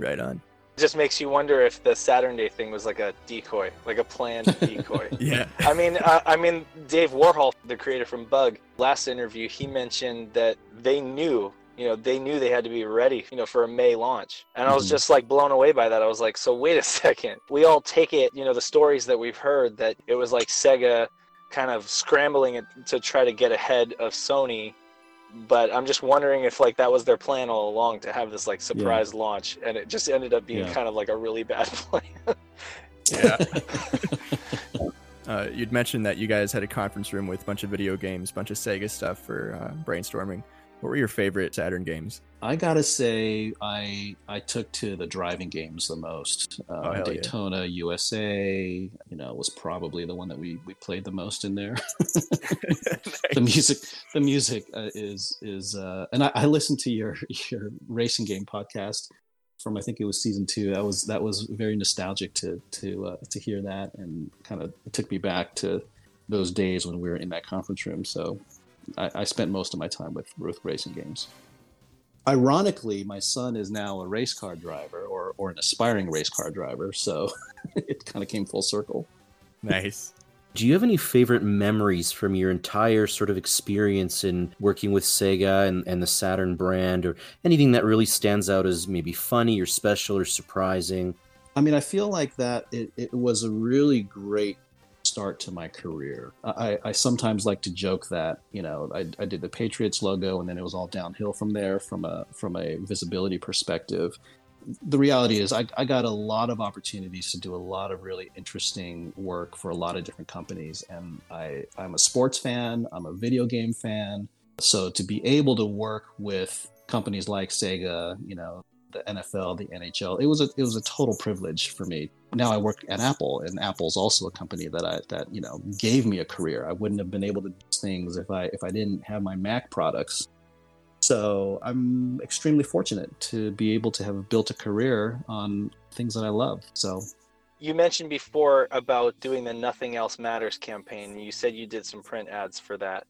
Right on. It just makes you wonder if the Saturn Day thing was like a decoy, like a planned decoy. Yeah. I mean, uh, I mean, Dave Warhol, the creator from Bug, last interview, he mentioned that they knew, you know, they knew they had to be ready, you know, for a May launch. And I was just like blown away by that. I was like, so wait a second. We all take it, you know, the stories that we've heard that it was like Sega kind of scrambling to try to get ahead of Sony. But I'm just wondering if like that was their plan all along, to have this like surprise yeah. launch, and it just ended up being yeah. kind of like a really bad plan. yeah. uh, you'd mentioned that you guys had a conference room with a bunch of video games, bunch of Sega stuff for uh, brainstorming. What were your favorite Saturn games? I gotta say, I I took to the driving games the most. Um, oh, Daytona yeah. U S A, you know, was probably the one that we, we played the most in there. Nice. The music, the music uh, is is, uh, and I, I listened to your your racing game podcast from I think it was season two. That was that was very nostalgic to to uh, to hear that, and kind of took me back to those days when we were in that conference room. So. I, I spent most of my time with, with racing games. Ironically, my son is now a race car driver, or, or an aspiring race car driver, so it kind of came full circle. Nice. Do you have any favorite memories from your entire sort of experience in working with Sega and, and the Saturn brand, or anything that really stands out as maybe funny or special or surprising? I mean, I feel like that it, it was a really great start to my career. I, I sometimes like to joke that, you know, I, I did the Patriots logo and then it was all downhill from there from a from a visibility perspective. The reality is I, I got a lot of opportunities to do a lot of really interesting work for a lot of different companies. And I, I'm a sports fan, I'm a video game fan. So to be able to work with companies like Sega, you know, the N F L, the N H L. It was a it was a total privilege for me. Now I work at Apple, and Apple's also a company that I that you know gave me a career. I wouldn't have been able to do things if I if I didn't have my Mac products. So I'm extremely fortunate to be able to have built a career on things that I love. So you mentioned before about doing the Nothing Else Matters campaign. You said you did some print ads for that.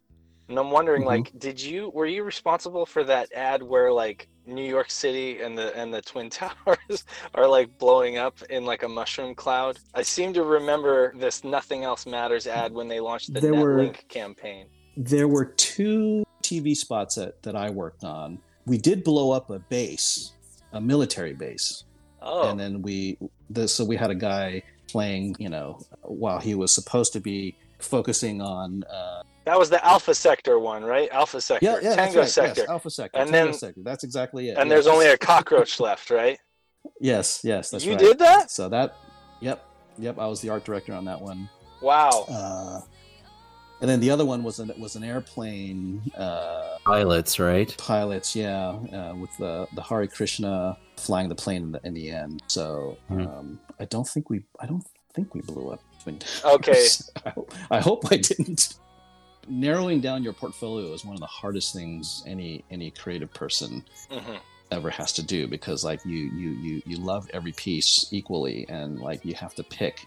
And I'm wondering, mm-hmm. like, did you were you responsible for that ad where like New York City and the and the Twin Towers are like blowing up in like a mushroom cloud. I seem to remember this Nothing Else Matters ad when they launched the Netlink campaign. There were two T V spots that, that I worked on. We did blow up a base, a military base. Oh. And then we, the, so we had a guy playing, you know, while he was supposed to be focusing on... Uh, that was the Alpha Sector one, right? Alpha Sector. Yeah, yeah, Tango right. Sector. Yes, Alpha Sector. And Tango then, Sector. That's exactly it. And yeah. There's only a cockroach left, right? Yes, yes, that's you right. You did that? So that, yep, yep, I was the art director on that one. Wow. Uh, and then the other one was an, was an airplane... Uh, pilots, right? Pilots, yeah, uh, with the, the Hare Krishna flying the plane in the, in the end. So mm-hmm. um, I don't think we, I don't think we blew up Twin Towers. Okay. I hope, I hope I didn't. Narrowing down your portfolio is one of the hardest things any any creative person mm-hmm. ever has to do, because like you you you you love every piece equally, and like you have to pick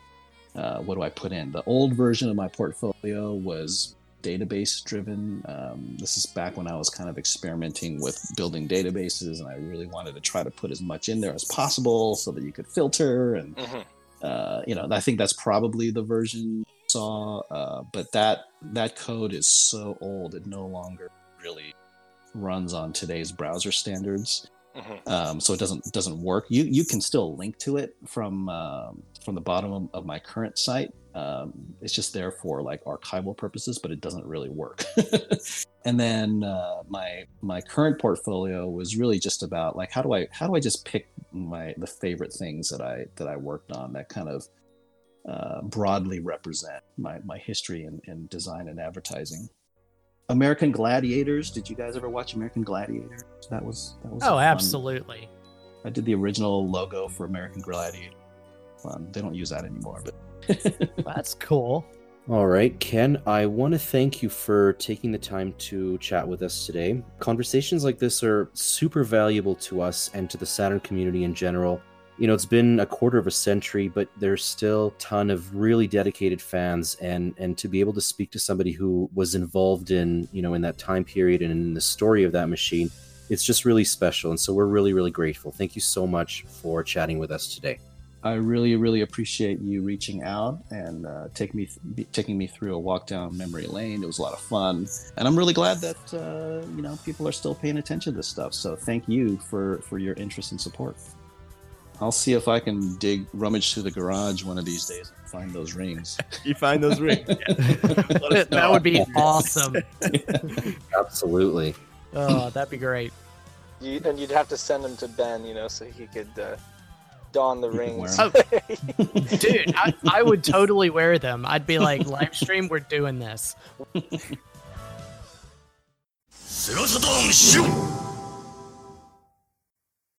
uh what do I put in. The old version of my portfolio was database driven. Um this is back when I was kind of experimenting with building databases, and I really wanted to try to put as much in there as possible so that you could filter and mm-hmm. uh you know, I think that's probably the version saw, uh, but that that code is so old it no longer really runs on today's browser standards. Mm-hmm. Um, so it doesn't doesn't work. You you can still link to it from um, from the bottom of, of my current site. Um, it's just there for like archival purposes, but it doesn't really work. And then uh, my my current portfolio was really just about like how do I how do I just pick my the favorite things that I that I worked on that kind of Uh, broadly represent my, my history in, in design and advertising. American Gladiators. Did you guys ever watch American Gladiators? That was that was. Oh, fun. Absolutely. I did the original logo for American Gladiator. Fun. They don't use that anymore, but that's cool. All right, Ken. I want to thank you for taking the time to chat with us today. Conversations like this are super valuable to us and to the Saturn community in general. You know, it's been a quarter of a century, but there's still a ton of really dedicated fans, and and to be able to speak to somebody who was involved in, you know, in that time period and in the story of that machine, it's just really special. And so we're really, really grateful. Thank you so much for chatting with us today. I really, really appreciate you reaching out and uh, take me th- taking me through a walk down memory lane. It was a lot of fun, and I'm really glad that uh, you know, people are still paying attention to this stuff. So thank you for for your interest and support. I'll see if I can dig, rummage through the garage one of these days and find those rings. You find those rings? Yeah. That would be awesome. Absolutely. Oh, that'd be great. You, and you'd have to send them to Ben, you know, so he could uh, don the you rings. Oh, dude, I, I would totally wear them. I'd be like, live stream, we're doing this.